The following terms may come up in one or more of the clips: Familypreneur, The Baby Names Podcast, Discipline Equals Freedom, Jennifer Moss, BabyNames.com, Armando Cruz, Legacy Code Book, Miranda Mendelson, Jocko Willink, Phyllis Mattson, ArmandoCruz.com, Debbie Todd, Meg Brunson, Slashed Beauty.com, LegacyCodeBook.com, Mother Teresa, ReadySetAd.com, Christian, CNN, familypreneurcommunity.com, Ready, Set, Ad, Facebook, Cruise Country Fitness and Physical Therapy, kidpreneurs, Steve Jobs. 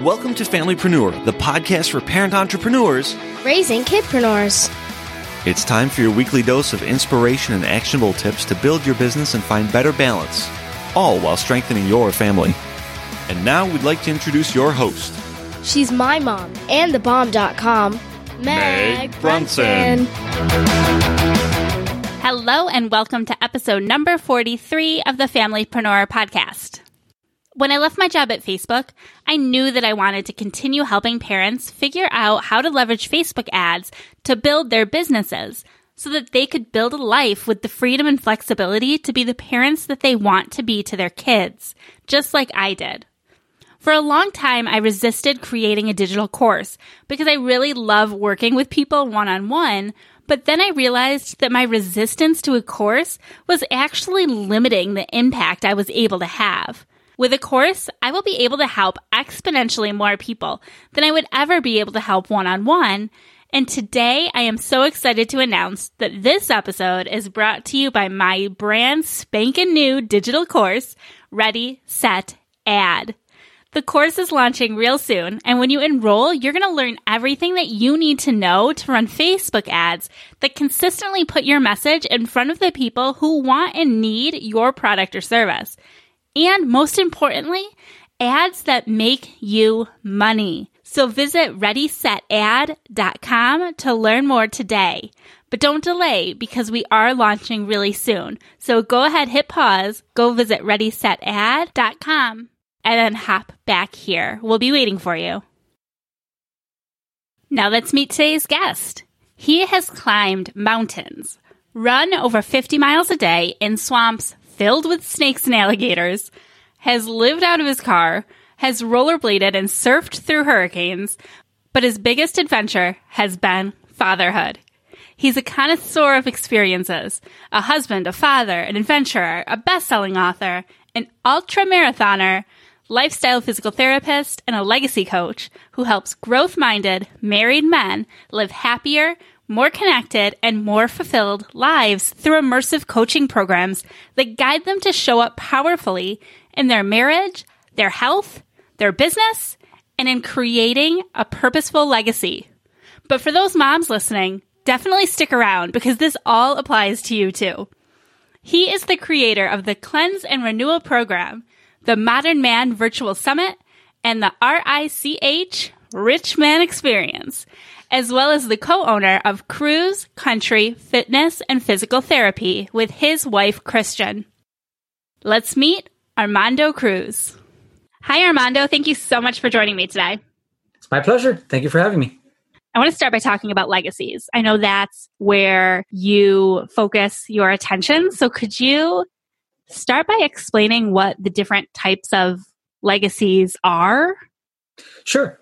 Welcome to Familypreneur, the podcast for parent entrepreneurs raising kidpreneurs. It's time for your weekly dose of inspiration and actionable tips to build your business and find better balance, all while strengthening your family. And now we'd like to introduce your host. She's my mom and thebomb.com, Meg Brunson. Hello and welcome to episode number 43 of the Familypreneur podcast. When I left my job at Facebook, I knew that I wanted to continue helping parents figure out how to leverage Facebook ads to build their businesses so that they could build a life with the freedom and flexibility to be the parents that they want to be to their kids, just like I did. For a long time, I resisted creating a digital course because I really love working with people one-on-one. But then I realized that my resistance to a course was actually limiting the impact I was able to have. With a course, I will be able to help exponentially more people than I would ever be able to help one-on-one. And today, I am so excited to announce that this episode is brought to you by my brand spankin' new digital course, Ready, Set, Ad. The course is launching real soon, and when you enroll, you're going to learn everything that you need to know to run Facebook ads that consistently put your message in front of the people who want and need your product or service. And most importantly, ads that make you money. So visit ReadySetAd.com to learn more today. But don't delay because we are launching really soon. So go ahead, hit pause, go visit ReadySetAd.com. And then hop back here. We'll be waiting for you. Now let's meet today's guest. He has climbed mountains, run over 50 miles a day in swamps filled with snakes and alligators, has lived out of his car, has rollerbladed and surfed through hurricanes, but his biggest adventure has been fatherhood. He's a connoisseur of experiences, a husband, a father, an adventurer, a best-selling author, an ultra-marathoner, lifestyle physical therapist, and a legacy coach who helps growth-minded married men live happier, more connected, and more fulfilled lives through immersive coaching programs that guide them to show up powerfully in their marriage, their health, their business, and in creating a purposeful legacy. But for those moms listening, definitely stick around because this all applies to you too. He is the creator of the Cleanse and Renewal Program, the Modern Man Virtual Summit, and the RICH Rich Man Experience, as well as the co-owner of Cruise Country Fitness and Physical Therapy with his wife, Christian. Let's meet Armando Cruz. Hi, Armando. Thank you so much for joining me today. It's my pleasure. Thank you for having me. I want to start by talking about legacies. I know that's where you focus your attention. So could you start by explaining what the different types of legacies are? Sure.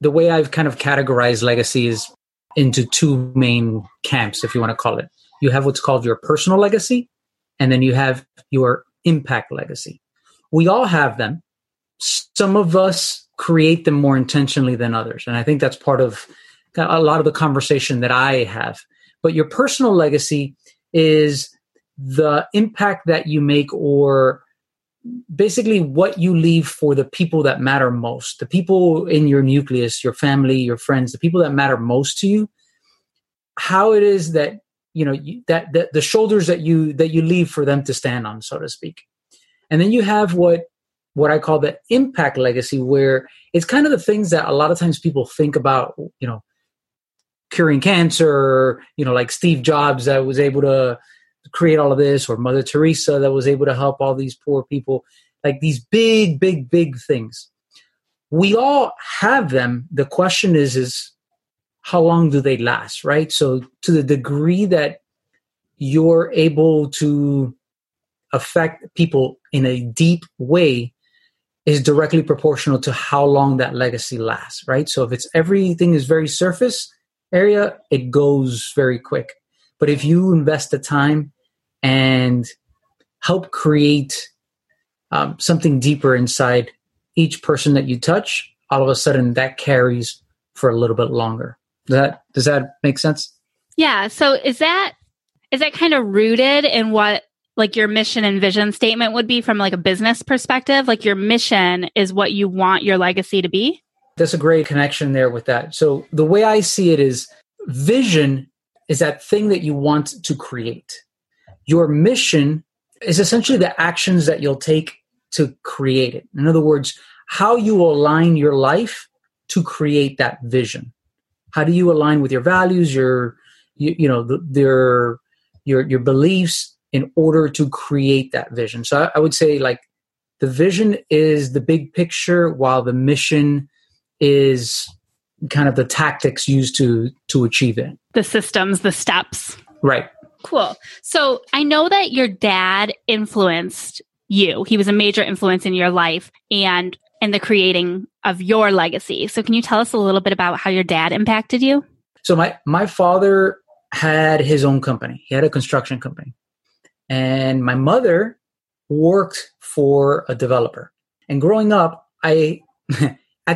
The way I've kind of categorized legacies into two main camps, if you want to call it. You have what's called your personal legacy, and then you have your impact legacy. We all have them. Some of us create them more intentionally than others. And I think that's part of a lot of the conversation that I have. But your personal legacy is the impact that you make, or basically what you leave for the people that matter most, the people in your nucleus, your family, your friends, the people that matter most to you, how it is that, you know, that the shoulders that you leave for them to stand on, so to speak. And then you have what I call the impact legacy, where it's kind of the things that a lot of times people think about, you know, curing cancer, you know, like Steve Jobs that was able to create all of this, or Mother Teresa that was able to help all these poor people, like these big, big, big things. We all have them. The question is how long do they last, right? So to the degree that you're able to affect people in a deep way, is directly proportional to how long that legacy lasts, right? So if it's everything is very surface area, it goes very quick. But if you invest the time and help create something deeper inside each person that you touch, all of a sudden that carries for a little bit longer. Does that make sense? Yeah. So is that kind of rooted in what like your mission and vision statement would be from like a business perspective? Like your mission is what you want your legacy to be? That's a great connection there with that. So the way I see it is vision is that thing that you want to create. Your mission is essentially the actions that you'll take to create it. In other words, how you align your life to create that vision. How do you align with your values, your beliefs in order to create that vision? So I would say like the vision is the big picture while the mission is kind of the tactics used to achieve it. The systems, the steps. Right. Cool. So I know that your dad influenced you. He was a major influence in your life and in the creating of your legacy. So can you tell us a little bit about how your dad impacted you? So my father had his own company. He had a construction company. And my mother worked for a developer. And growing up, at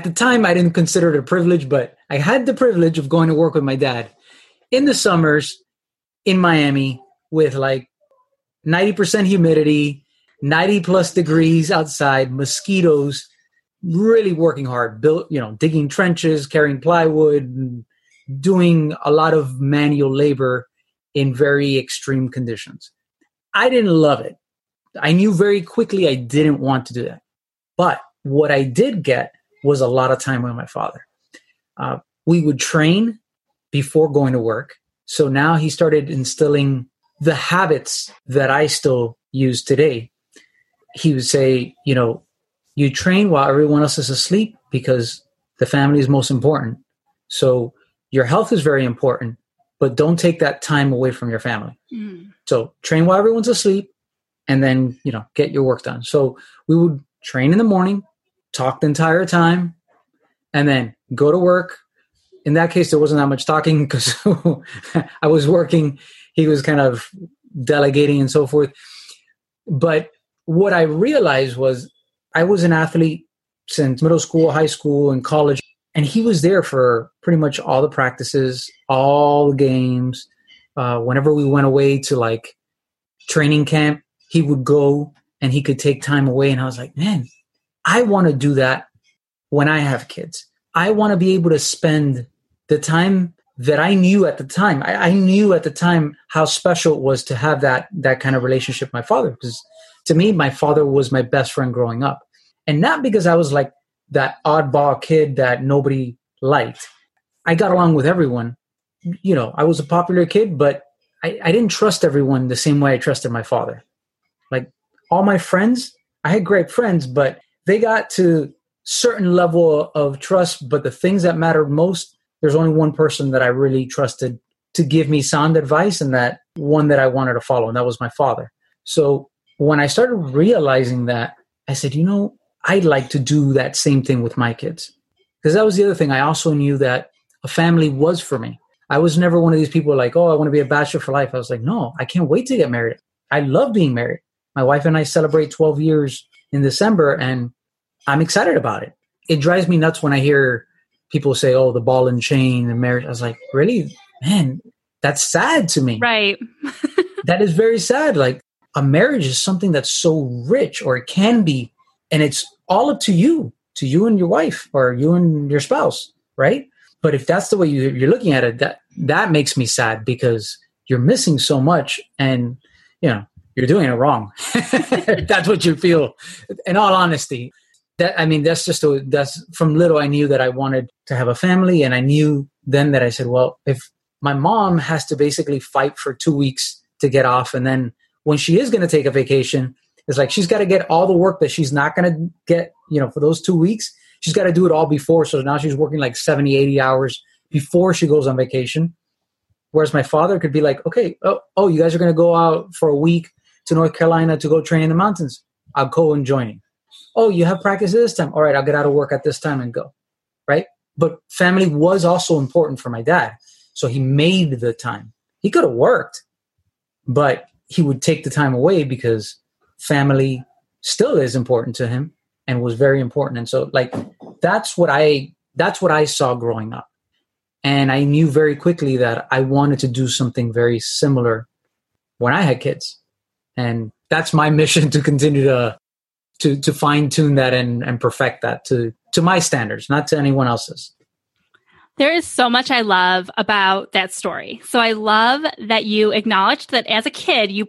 the time, I didn't consider it a privilege, but I had the privilege of going to work with my dad in the summers in Miami with like 90% humidity, 90 plus degrees outside, mosquitoes, really working hard, digging trenches, carrying plywood, doing a lot of manual labor in very extreme conditions. I didn't love it. I knew very quickly I didn't want to do that. But what I did get was a lot of time with my father. We would train before going to work. So now he started instilling the habits that I still use today. He would say, you train while everyone else is asleep because the family is most important. So your health is very important, but don't take that time away from your family. Mm. So train while everyone's asleep and then, get your work done. So we would train in the morning, talk the entire time, and then go to work. In that case, there wasn't that much talking because I was working. He was kind of delegating and so forth. But what I realized was I was an athlete since middle school, high school, and college. And he was there for pretty much all the practices, all the games. Whenever we went away to like training camp, he would go and he could take time away. And I was like, man, I want to do that when I have kids. I want to be able to spend the time that I knew at the time. I knew at the time how special it was to have that kind of relationship with my father. Because to me, my father was my best friend growing up. And not because I was like that oddball kid that nobody liked. I got along with everyone. I was a popular kid, but I didn't trust everyone the same way I trusted my father. Like all my friends, I had great friends, but they got to certain level of trust, but the things that mattered most, there's only one person that I really trusted to give me sound advice and that one that I wanted to follow, and that was my father. So when I started realizing that, I said, I'd like to do that same thing with my kids. Because that was the other thing. I also knew that a family was for me. I was never one of these people like, I want to be a bachelor for life. I was like, no, I can't wait to get married. I love being married. My wife and I celebrate 12 years in December, and I'm excited about it. It drives me nuts when I hear people say, the ball and chain and marriage. I was like, really? Man, that's sad to me. Right. That is very sad. Like a marriage is something that's so rich, or it can be, and it's all up to you and your wife or you and your spouse, right? But if that's the way you're looking at it, that makes me sad because you're missing so much and, you're doing it wrong. That's what you feel, in all honesty. That's from little I knew that I wanted to have a family. And I knew then that I said, if my mom has to basically fight for 2 weeks to get off, and then when she is going to take a vacation, it's like she's got to get all the work that she's not going to get, for those 2 weeks, she's got to do it all before. So now she's working like 70, 80 hours before she goes on vacation. Whereas my father could be like, okay, oh, you guys are going to go out for a week to North Carolina to go train in the mountains. I'll go and join you. oh, you have practice at this time. All right, I'll get out of work at this time and go, right? But family was also important for my dad. So he made the time. He could have worked, but he would take the time away because family still is important to him and was very important. And so like, that's what I saw growing up. And I knew very quickly that I wanted to do something very similar when I had kids. And that's my mission, to continue to fine tune that and perfect that to my standards, not to anyone else's. There is so much I love about that story. So I love that you acknowledged that as a kid, you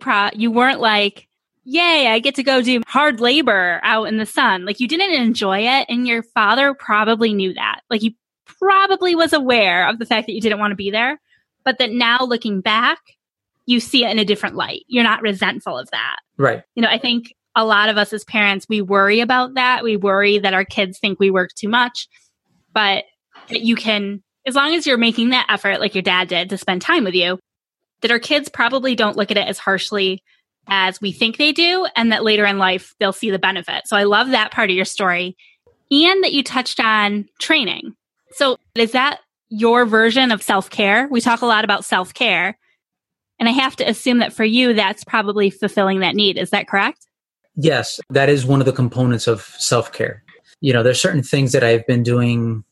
weren't like, yay, I get to go do hard labor out in the sun. Like, you didn't enjoy it. And your father probably knew that. Like, he probably was aware of the fact that you didn't want to be there, but that now looking back, you see it in a different light. You're not resentful of that. Right. You know, I think a lot of us as parents, we worry about that. We worry that our kids think we work too much, but that you can, as long as you're making that effort, like your dad did, to spend time with you, that our kids probably don't look at it as harshly as we think they do, and that later in life, they'll see the benefit. So I love that part of your story, and that you touched on training. So is that your version of self-care? We talk a lot about self-care, and I have to assume that for you, that's probably fulfilling that need. Is that correct? Yes, that is one of the components of self-care. You know, there's certain things that I've been doing.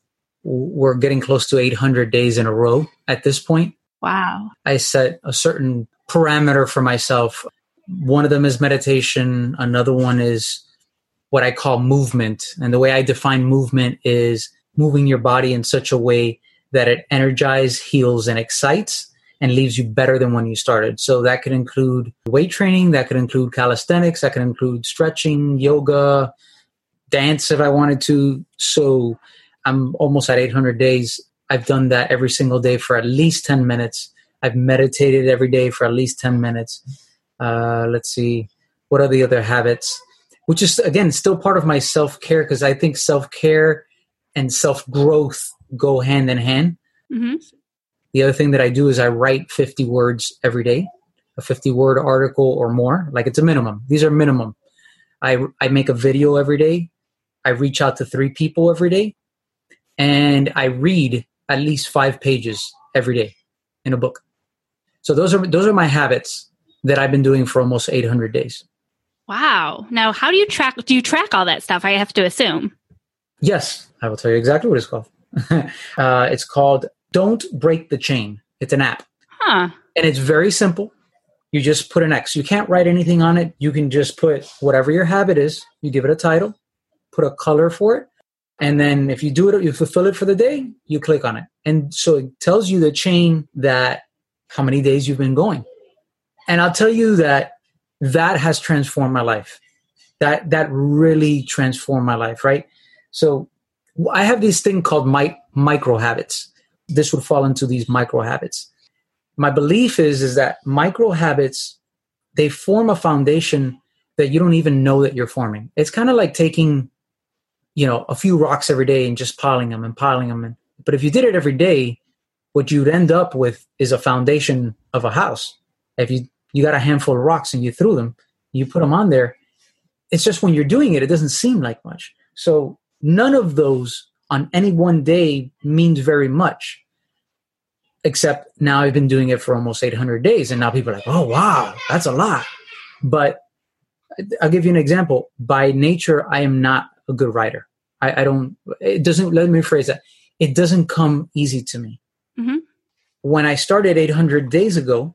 We're getting close to 800 days in a row at this point. Wow. I set a certain parameter for myself. One of them is meditation. Another one is what I call movement. And the way I define movement is moving your body in such a way that it energizes, heals, and excites, and leaves you better than when you started. So that could include weight training. That could include calisthenics. That could include stretching, yoga, dance if I wanted to. So I'm almost at 800 days. I've done that every single day for at least 10 minutes. I've meditated every day for at least 10 minutes. Let's see, what are the other habits? Which is, again, still part of my self-care, because I think self-care and self-growth go hand in hand. Mm-hmm. The other thing that I do is I write 50 words every day, a 50-word article or more. Like, it's a minimum. These are minimum. I make a video every day. I reach out to 3 people every day. And I read at least 5 pages every day in a book. So those are my habits that I've been doing for almost 800 days. Wow. Now, how do you track? Do you track all that stuff? I have to assume. Yes, I will tell you exactly what it's called. It's called Don't Break the Chain. It's an app. Huh. And it's very simple. You just put an X. You can't write anything on it. You can just put whatever your habit is. You give it a title, put a color for it. And then if you do it, you fulfill it for the day, you click on it. And so it tells you the chain, that how many days you've been going. And I'll tell you that has transformed my life. That really transformed my life, right? So I have this thing called micro habits. This would fall into these micro habits. My belief is that micro habits, they form a foundation that you don't even know that you're forming. It's kind of like taking, you know, a few rocks every day and just piling them. But if you did it every day, what you'd end up with is a foundation of a house. If you got a handful of rocks and you threw them, you put them on there. It's just when you're doing it, it doesn't seem like much. So none of those on any one day means very much, except now I've been doing it for almost 800 days. And now people are like, oh, wow, that's a lot. But I'll give you an example. By nature, I am not a good writer. Let me rephrase that. It doesn't come easy to me. Mm-hmm. When I started 800 days ago,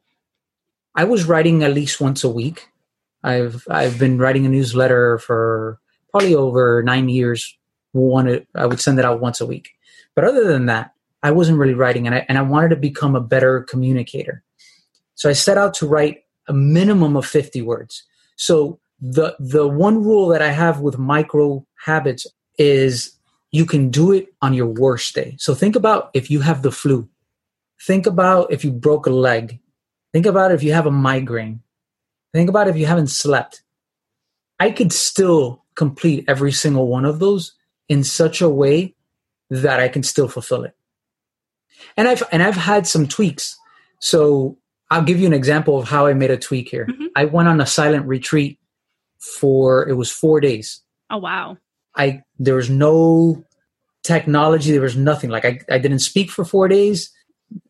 I was writing at least once a week. I've been writing a newsletter for probably over 9 years. I would send it out once a week. But other than that, I wasn't really writing, and I wanted to become a better communicator. So I set out to write a minimum of 50 words. So the one rule that I have with micro habits is you can do it on your worst day. So think about if you have the flu. Think about if you broke a leg. Think about if you have a migraine. Think about if you haven't slept. I could still complete every single one of those in such a way that I can still fulfill it. And I've had some tweaks. So I'll give you an example of how I made a tweak here. Mm-hmm. I went on a silent retreat for, it was 4 days. Oh, wow. There was no technology. There was nothing. Like I didn't speak for 4 days.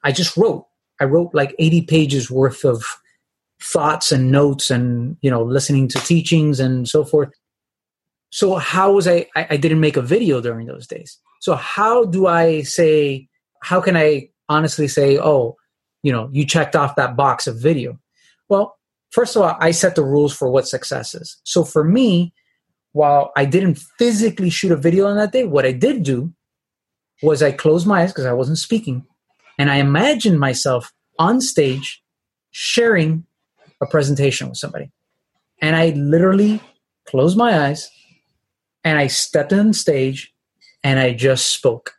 I just wrote. I wrote like 80 pages worth of thoughts and notes and, you know, listening to teachings and so forth. So how was I didn't make a video during those days. So how can I honestly say, oh, you know, you checked off that box of video? Well, first of all, I set the rules for what success is. So for me, while I didn't physically shoot a video on that day, what I did do was I closed my eyes because I wasn't speaking. And I imagined myself on stage sharing a presentation with somebody. And I literally closed my eyes and I stepped on stage and I just spoke.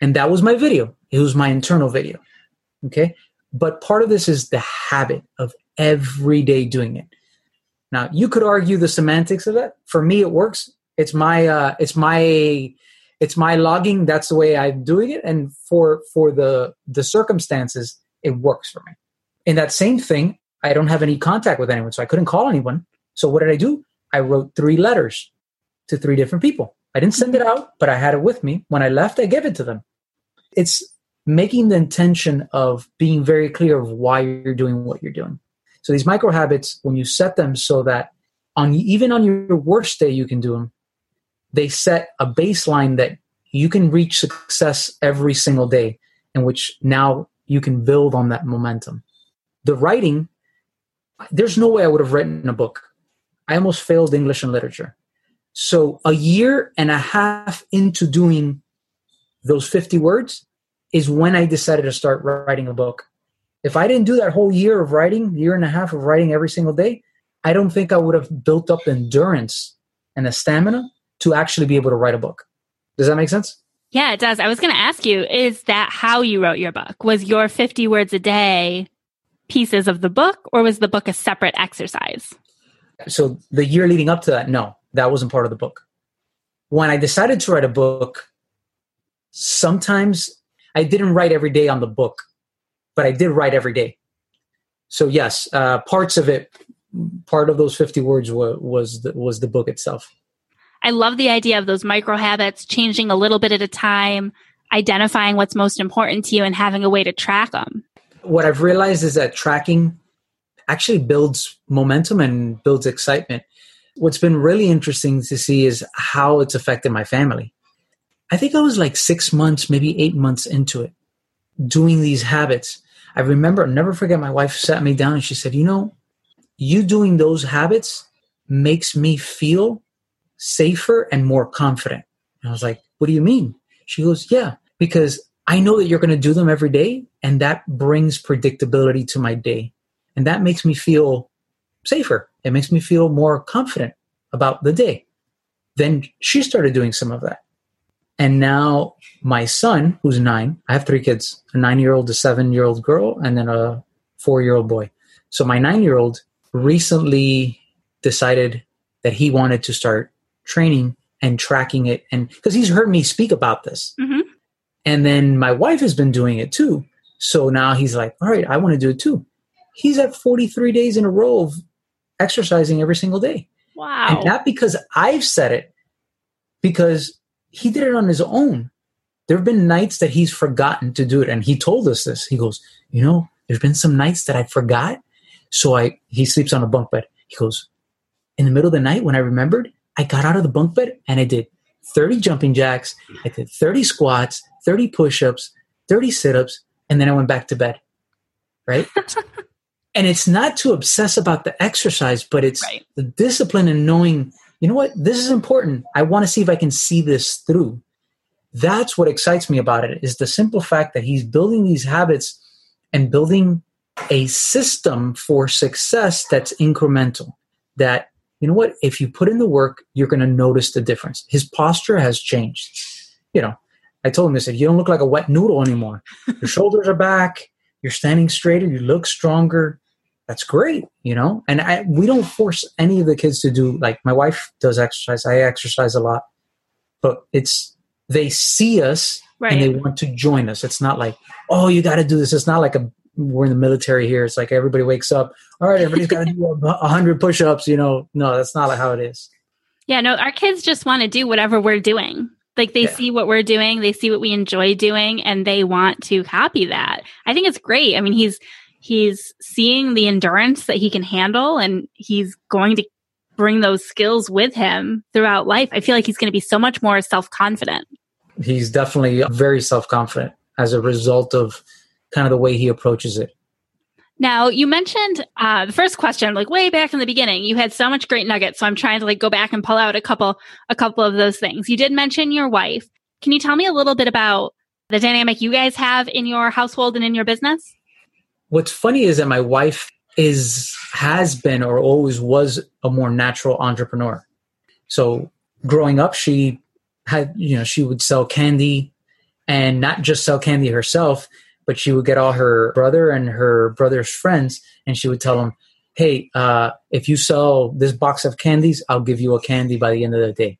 And that was my video. It was my internal video. Okay. But part of this is the habit of every day doing it. Now, you could argue the semantics of that. For me, it works. It's my logging. That's the way I'm doing it. And for the circumstances, it works for me. In that same thing, I don't have any contact with anyone, so I couldn't call anyone. So what did I do? I wrote 3 letters to 3 different people. I didn't send it out, but I had it with me. When I left, I gave it to them. It's making the intention of being very clear of why you're doing what you're doing. So these micro habits, when you set them so that even on your worst day, you can do them, they set a baseline that you can reach success every single day, in which now you can build on that momentum. The writing, there's no way I would have written a book. I almost failed English and literature. So a year and a half into doing those 50 words is when I decided to start writing a book. If I didn't do that whole year and a half of writing every single day, I don't think I would have built up endurance and the stamina to actually be able to write a book. Does that make sense? Yeah, it does. I was going to ask you, is that how you wrote your book? Was your 50 words a day pieces of the book, or was the book a separate exercise? So the year leading up to that, no, that wasn't part of the book. When I decided to write a book, sometimes I didn't write every day on the book, but I did write every day. So yes, part of those 50 words was the book itself. I love the idea of those micro habits, changing a little bit at a time, identifying what's most important to you and having a way to track them. What I've realized is that tracking actually builds momentum and builds excitement. What's been really interesting to see is how it's affected my family. I think I was like 6 months, maybe 8 months into it, doing these habits. I remember, I'll never forget, my wife sat me down and she said, you know, you doing those habits makes me feel safer and more confident. And I was like, what do you mean? She goes, yeah, because I know that you're going to do them every day, and that brings predictability to my day. And that makes me feel safer. It makes me feel more confident about the day. Then she started doing some of that. And now my son, who's 9, I have 3 kids, a 9-year-old, a 7-year-old girl, and then a 4-year-old boy. So my 9-year-old recently decided that he wanted to start training and tracking it, and because he's heard me speak about this. Mm-hmm. And then my wife has been doing it too. So now he's like, all right, I want to do it too. He's at 43 days in a row of exercising every single day. Wow. And not because I've said it, because he did it on his own. There have been nights that he's forgotten to do it. And he told us this. He goes, you know, there's been some nights that I forgot. So he sleeps on a bunk bed. He goes, in the middle of the night when I remembered, I got out of the bunk bed and I did 30 jumping jacks. I did 30 squats, 30 push-ups, 30 sit-ups, and then I went back to bed. Right? And it's not to obsess about the exercise, but it's right. The discipline and knowing, you know what, this is important. I want to see if I can see this through. That's what excites me about it, is the simple fact that he's building these habits and building a system for success that's incremental, that, you know what, if you put in the work, you're going to notice the difference. His posture has changed. You know, I told him, I said, you don't look like a wet noodle anymore. Your shoulders are back. You're standing straighter. You look stronger. That's great, you know? And we don't force any of the kids to do, like my wife does exercise. I exercise a lot, but they see us right. And they want to join us. It's not like, oh, you got to do this. It's not like we're in the military here. It's like everybody wakes up. All right, everybody's got to do 100 push-ups, you know? No, that's not how it is. Yeah, no, our kids just want to do whatever we're doing. Like they see what we're doing, they see what we enjoy doing, and they want to copy that. I think it's great. I mean, he's seeing the endurance that he can handle, and he's going to bring those skills with him throughout life. I feel like he's going to be so much more self-confident. He's definitely very self-confident as a result of kind of the way he approaches it. Now, you mentioned the first question, like way back in the beginning, you had so much great nuggets. So I'm trying to like go back and pull out a couple of those things. You did mention your wife. Can you tell me a little bit about the dynamic you guys have in your household and in your business? What's funny is that my wife has been or always was a more natural entrepreneur. So growing up, she had, she would sell candy, and not just sell candy herself, but she would get all her brother and her brother's friends, and she would tell them, hey, if you sell this box of candies, I'll give you a candy by the end of the day.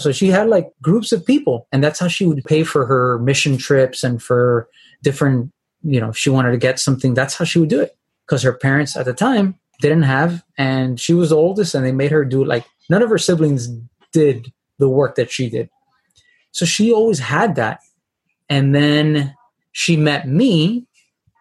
So she had like groups of people, and that's how she would pay for her mission trips and for different, if she wanted to get something, that's how she would do it. Because her parents at the time didn't have, and she was the oldest, and they made her do none of her siblings did the work that she did. So she always had that. And then she met me,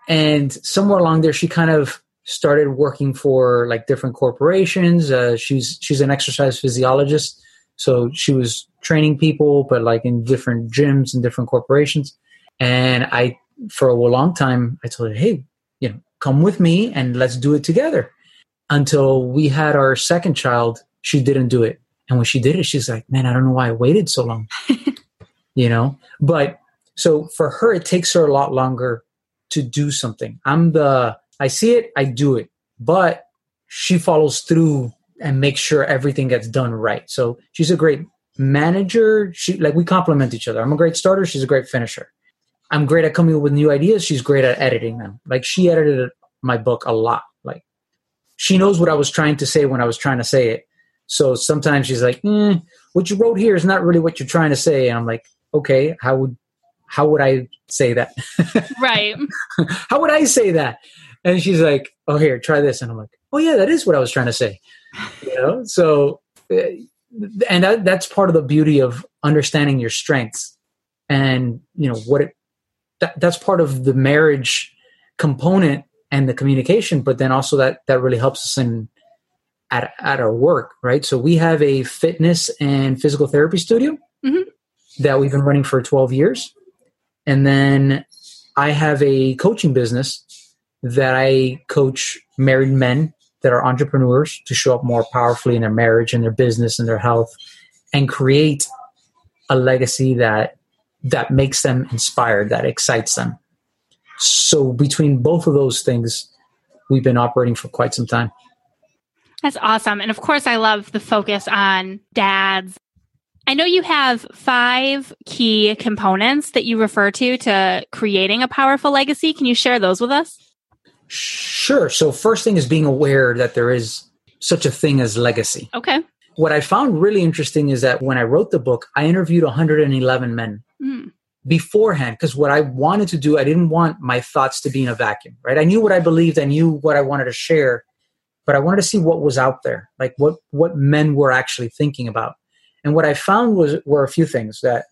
and somewhere along there, she kind of started working for different corporations. She's an exercise physiologist. So she was training people, but in different gyms and different corporations. And for a long time, I told her, hey, come with me and let's do it together. Until we had our second child, she didn't do it. And when she did it, she's like, man, I don't know why I waited so long, But so for her, it takes her a lot longer to do something. I see it, I do it, but she follows through and makes sure everything gets done right. So she's a great manager. We complement each other. I'm a great starter. She's a great finisher. I'm great at coming up with new ideas. She's great at editing them. She edited my book a lot. She knows what I was trying to say when I was trying to say it. So sometimes she's like, what you wrote here is not really what you're trying to say. And I'm like, okay, how would I say that? Right. How would I say that? And she's like, oh, here, try this. And I'm like, oh yeah, that is what I was trying to say. So, and that's part of the beauty of understanding your strengths and that's part of the marriage component and the communication, but then also that really helps us at our work, right? So we have a fitness and physical therapy studio that we've been running for 12 years. And then I have a coaching business that I coach married men that are entrepreneurs to show up more powerfully in their marriage and their business and their health and create a legacy that makes them inspired, that excites them. So between both of those things, we've been operating for quite some time. That's awesome. And of course, I love the focus on dads. I know you have 5 key components that you refer to creating a powerful legacy. Can you share those with us? Sure. So first thing is being aware that there is such a thing as legacy. Okay. What I found really interesting is that when I wrote the book, I interviewed 111 men. Beforehand, because what I wanted to do, I didn't want my thoughts to be in a vacuum, right? I knew what I believed, I knew what I wanted to share, but I wanted to see what was out there, what men were actually thinking about. And what I found were a few things that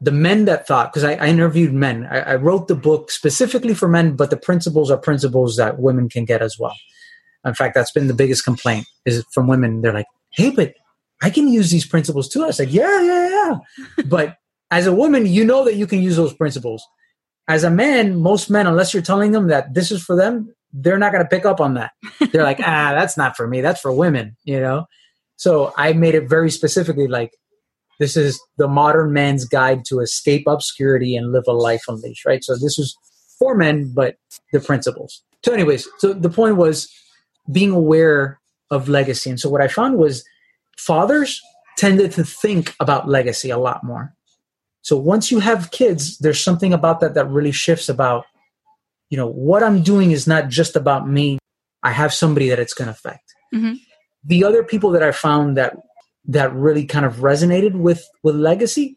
the men that thought, because I interviewed men, I wrote the book specifically for men, but the principles are principles that women can get as well. In fact, that's been the biggest complaint is from women. They're like, hey, but I can use these principles too. I was like, yeah. But as a woman, that you can use those principles. As a man, most men, unless you're telling them that this is for them, they're not going to pick up on that. They're like, that's not for me. That's for women, So I made it very specifically this is the modern man's guide to escape obscurity and live a life unleashed, right? So this is for men, but the principles. So anyways, so the point was being aware of legacy. And so what I found was fathers tended to think about legacy a lot more. So once you have kids, there's something about that really shifts about, what I'm doing is not just about me. I have somebody that it's going to affect. The other people that I found that really kind of resonated with legacy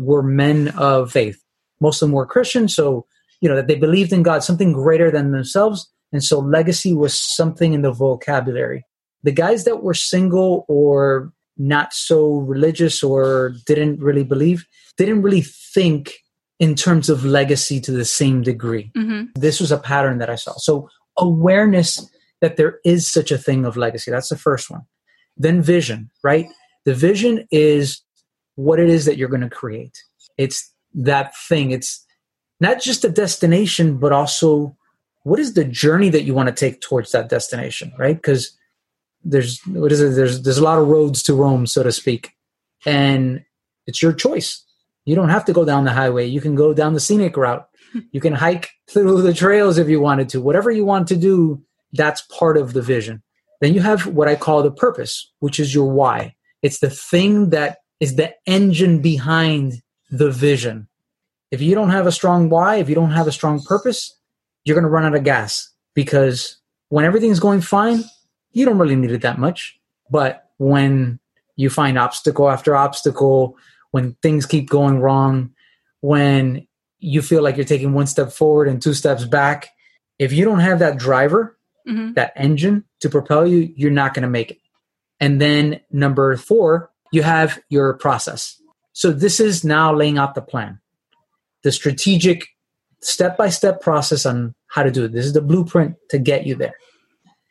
were men of faith. Most of them were Christian. So, that they believed in God, something greater than themselves. And so legacy was something in the vocabulary. The guys that were single or not so religious or didn't really believe, they didn't really think in terms of legacy to the same degree. Mm-hmm. This was a pattern that I saw. So awareness that there is such a thing of legacy. That's the first one. Then vision, right? The vision is what it is that you're going to create. It's that thing. It's not just a destination, but also what is the journey that you want to take towards that destination, right? Because there's a lot of roads to Rome, so to speak. And it's your choice. You don't have to go down the highway. You can go down the scenic route. You can hike through the trails if you wanted to. Whatever you want to do, that's part of the vision. Then you have what I call the purpose, which is your why. It's the thing that is the engine behind the vision. If you don't have a strong why, if you don't have a strong purpose, you're going to run out of gas, because when everything's going fine, you don't really need it that much. But when you find obstacle after obstacle, when things keep going wrong, when you feel like you're taking one step forward and two steps back, if you don't have that driver, mm-hmm. that engine to propel you, you're not going to make it. And then number 4, you have your process. So this is now laying out the plan, the strategic step-by-step process on how to do it. This is the blueprint to get you there.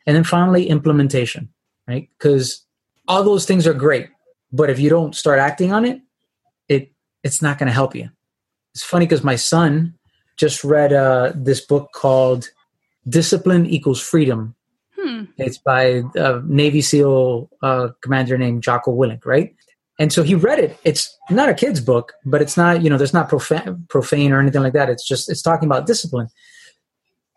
And then finally, implementation, right? Because all those things are great, but if you don't start acting on it, it's not going to help you. It's funny because my son just read this book called Discipline Equals Freedom. It's by a Navy SEAL commander named Jocko Willink, right? And so he read it. It's not a kid's book, but it's not, there's not profane or anything like that. It's just, it's talking about discipline.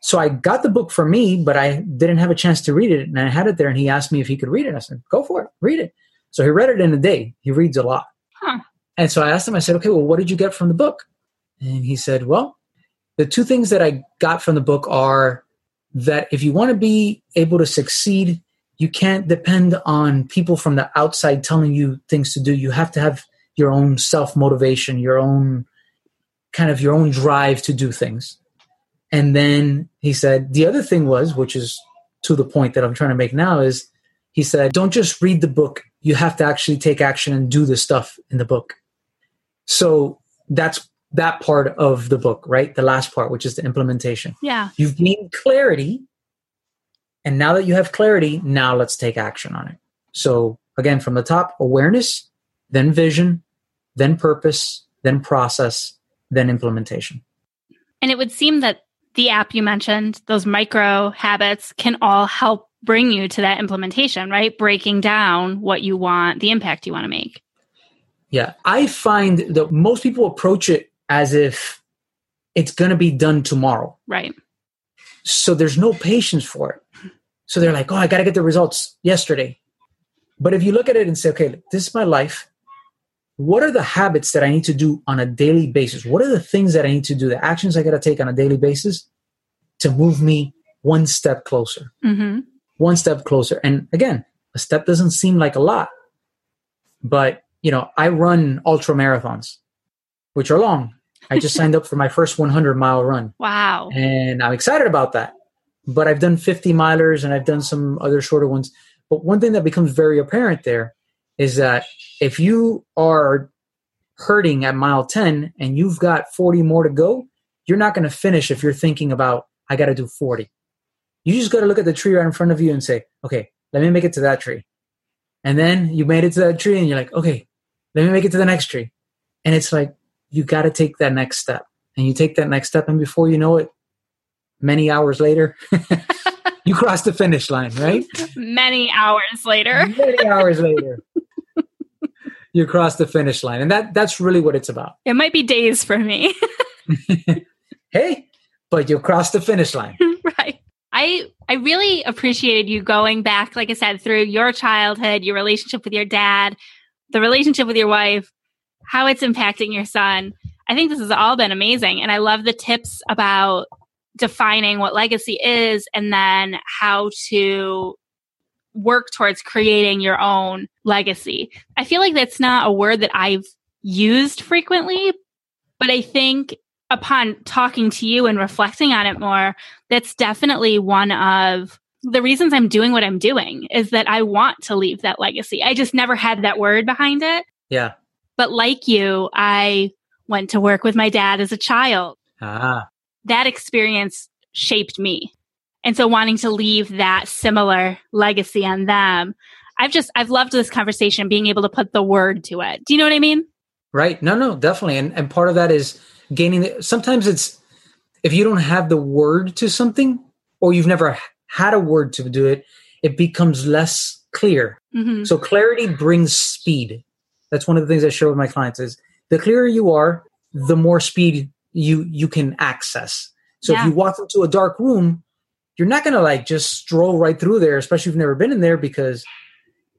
So I got the book for me, but I didn't have a chance to read it. And I had it there, and he asked me if he could read it. I said, go for it, read it. So he read it in a day. He reads a lot. Huh. And so I asked him, I said, okay, well, what did you get from the book? And he said, well, the 2 things that I got from the book are that if you want to be able to succeed, you can't depend on people from the outside telling you things to do. You have to have your own self-motivation, your own drive to do things. And then he said, the other thing was, which is to the point that I'm trying to make now, is he said, don't just read the book. You have to actually take action and do the stuff in the book. So that's that part of the book, right? The last part, which is the implementation. Yeah. You've gained clarity. And now that you have clarity, now let's take action on it. So again, from the top, awareness, then vision, then purpose, then process, then implementation. And it would seem that the app you mentioned, those micro habits can all help bring you to that implementation, right? Breaking down what you want, the impact you want to make. Yeah. I find that most people approach it as if it's going to be done tomorrow. Right. So there's no patience for it. So they're like, oh, I got to get the results yesterday. But if you look at it and say, okay, this is my life. What are the habits that I need to do on a daily basis? What are the things that I need to do, the actions I got to take on a daily basis to move me one step closer? Mm-hmm. One step closer. And again, a step doesn't seem like a lot, but I run ultra marathons, which are long. I just signed up for my first 100-mile run. Wow. And I'm excited about that. But I've done 50-milers and I've done some other shorter ones. But one thing that becomes very apparent there is that if you are hurting at mile 10 and you've got 40 more to go, you're not going to finish if you're thinking about, I got to do 40. You just got to look at the tree right in front of you and say, okay, let me make it to that tree. And then you made it to that tree and you're like, okay, let me make it to the next tree. And it's like, you got to take that next step, and you take that next step. And before you know it, many hours later, you cross the finish line, right? Many hours later, you cross the finish line. And that's really what it's about. It might be days for me. Hey, but you cross the finish line. Right. I really appreciated you going back, like I said, through your childhood, your relationship with your dad, the relationship with your wife, how it's impacting your son. I think this has all been amazing. And I love the tips about defining what legacy is and then how to work towards creating your own legacy. I feel like that's not a word that I've used frequently, but I think upon talking to you and reflecting on it more, that's definitely one of the reasons I'm doing what I'm doing is that I want to leave that legacy. I just never had that word behind it. Yeah. But like you, I went to work with my dad as a child. Ah. That experience shaped me. And so wanting to leave that similar legacy on them, I've loved this conversation, being able to put the word to it. Do you know what I mean? Right. No, definitely. And part of that is gaining the, sometimes it's, if you don't have the word to something or you've never had a word to do it, it becomes less clear. Mm-hmm. So clarity brings speed. That's one of the things I share with my clients is the clearer you are, the more speed you can access. So if you walk into a dark room, you're not going to just stroll right through there, especially if you've never been in there, because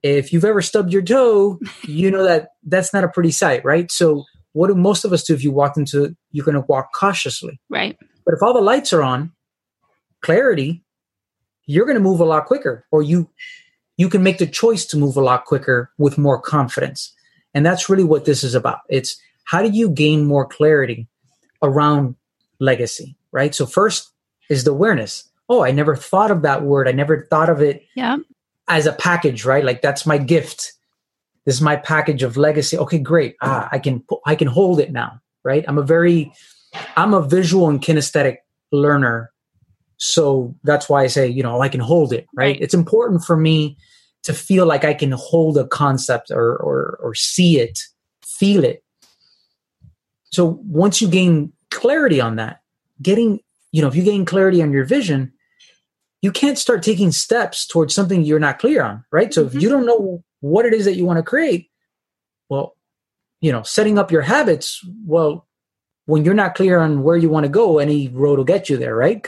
if you've ever stubbed your toe, you know that that's not a pretty sight, right? So what do most of us do if you walk into, you're going to walk cautiously. Right. But if all the lights are on, clarity, you're going to move a lot quicker, or you can make the choice to move a lot quicker with more confidence. And that's really what this is about. It's how do you gain more clarity around legacy, right? So first is the awareness. Oh, I never thought of that word. I never thought of it as a package, right? Like that's my gift. This is my package of legacy. Okay, great. I can hold it now, right? I'm a visual and kinesthetic learner. So that's why I say, I can hold it, right? It's important for me to feel like I can hold a concept or see it, feel it. So once you gain clarity on that, if you gain clarity on your vision, you can't start taking steps towards something you're not clear on, right? So if you don't know what it is that you want to create, well, setting up your habits, well, when you're not clear on where you want to go, any road will get you there, right?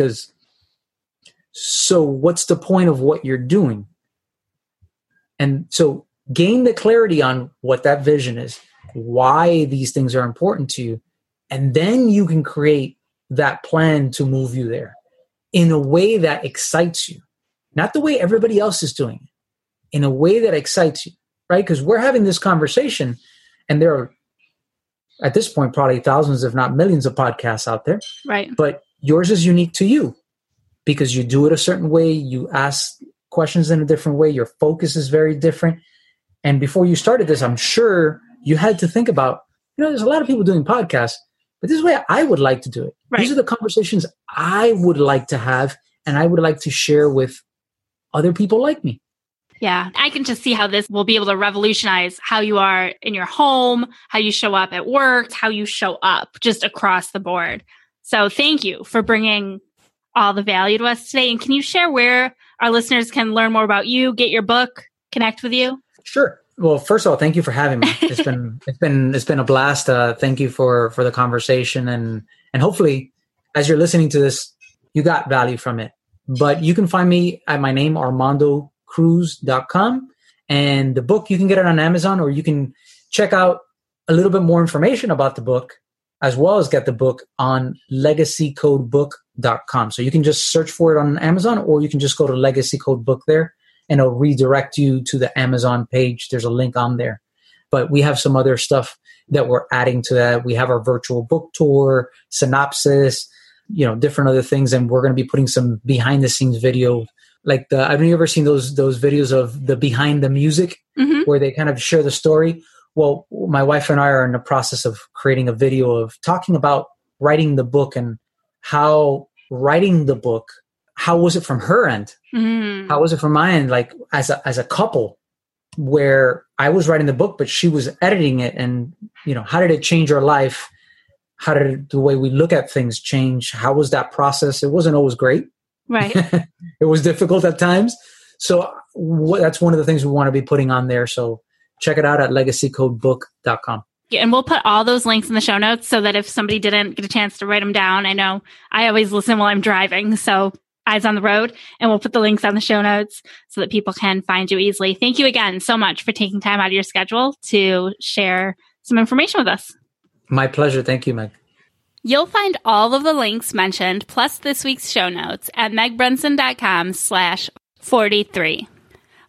So what's the point of what you're doing? And so gain the clarity on what that vision is, why these things are important to you, and then you can create that plan to move you there in a way that excites you, not the way everybody else is doing it, in a way that excites you, right? Because we're having this conversation and there are, at this point, probably thousands, if not millions of podcasts out there, right? But yours is unique to you because you do it a certain way. You ask questions in a different way. Your focus is very different. And before you started this, I'm sure you had to think about, there's a lot of people doing podcasts, but this is the way I would like to do it. Right. These are the conversations I would like to have and I would like to share with other people like me. Yeah. I can just see how this will be able to revolutionize how you are in your home, how you show up at work, how you show up just across the board. So thank you for bringing all the value to us today. And can you share where our listeners can learn more about you, get your book, connect with you? Sure. Well, first of all, thank you for having me. It's been a blast. Thank you for the conversation. And hopefully as you're listening to this, you got value from it, but you can find me at my name, ArmandoCruz.com, and the book, you can get it on Amazon, or you can check out a little bit more information about the book as well as get the book on LegacyCodeBook.com. So you can just search for it on Amazon, or you can just go to Legacy Code Book there and it'll redirect you to the Amazon page. There's a link on there, but we have some other stuff that we're adding to that. We have our virtual book tour, synopsis, different other things. And we're going to be putting some behind the scenes video. Like I've never seen those videos of the behind the music where they kind of share the story. Well, my wife and I are in the process of creating a video of talking about writing the book and how writing the book, how was it from her end? Mm-hmm. How was it from my end? Like as a couple, where I was writing the book, but she was editing it, and how did it change our life? How did the way we look at things change? How was that process? It wasn't always great. Right. It was difficult at times. So that's one of the things we want to be putting on there. So check it out at legacycodebook.com. Yeah, and we'll put all those links in the show notes so that if somebody didn't get a chance to write them down, I know I always listen while I'm driving. So eyes on the road, and we'll put the links on the show notes so that people can find you easily. Thank you again so much for taking time out of your schedule to share some information with us. My pleasure. Thank you, Meg. You'll find all of the links mentioned, plus this week's show notes, at megbrunson.com/43.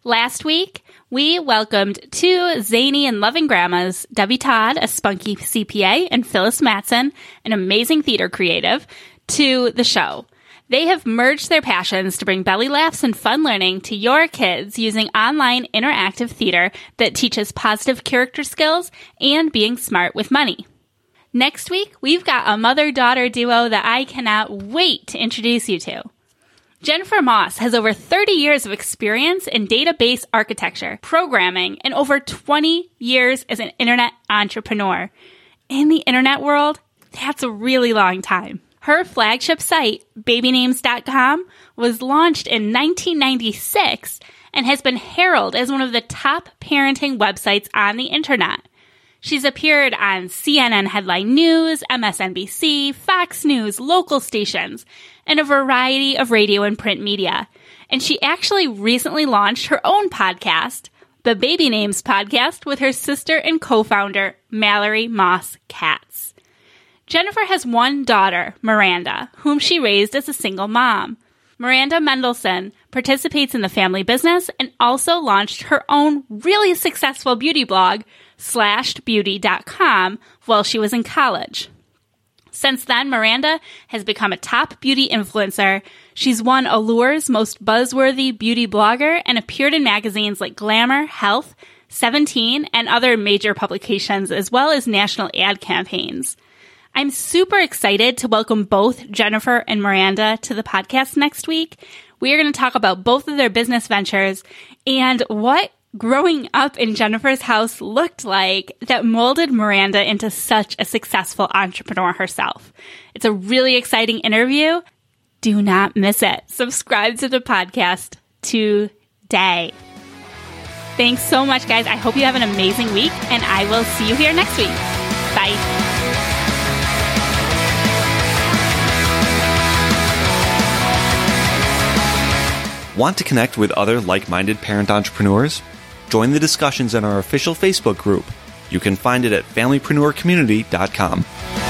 Last week, we welcomed two zany and loving grandmas, Debbie Todd, a spunky CPA, and Phyllis Mattson, an amazing theater creative, to the show. They have merged their passions to bring belly laughs and fun learning to your kids using online interactive theater that teaches positive character skills and being smart with money. Next week, we've got a mother-daughter duo that I cannot wait to introduce you to. Jennifer Moss has over 30 years of experience in database architecture, programming, and over 20 years as an internet entrepreneur. In the internet world, that's a really long time. Her flagship site, BabyNames.com, was launched in 1996 and has been heralded as one of the top parenting websites on the internet. She's appeared on CNN Headline News, MSNBC, Fox News, local stations, and a variety of radio and print media. And she actually recently launched her own podcast, The Baby Names Podcast, with her sister and co-founder, Mallory Moss Katz. Jennifer has one daughter, Miranda, whom she raised as a single mom. Miranda Mendelson participates in the family business and also launched her own really successful beauty blog, Slashed Beauty.com, while she was in college. Since then, Miranda has become a top beauty influencer. She's won Allure's most buzzworthy beauty blogger and appeared in magazines like Glamour, Health, 17, and other major publications, as well as national ad campaigns. I'm super excited to welcome both Jennifer and Miranda to the podcast next week. We are going to talk about both of their business ventures and what growing up in Jennifer's house looked like that molded Miranda into such a successful entrepreneur herself. It's a really exciting interview. Do not miss it. Subscribe to the podcast today. Thanks so much, guys. I hope you have an amazing week, and I will see you here next week. Bye. Want to connect with other like-minded parent entrepreneurs? Join the discussions in our official Facebook group. You can find it at familypreneurcommunity.com.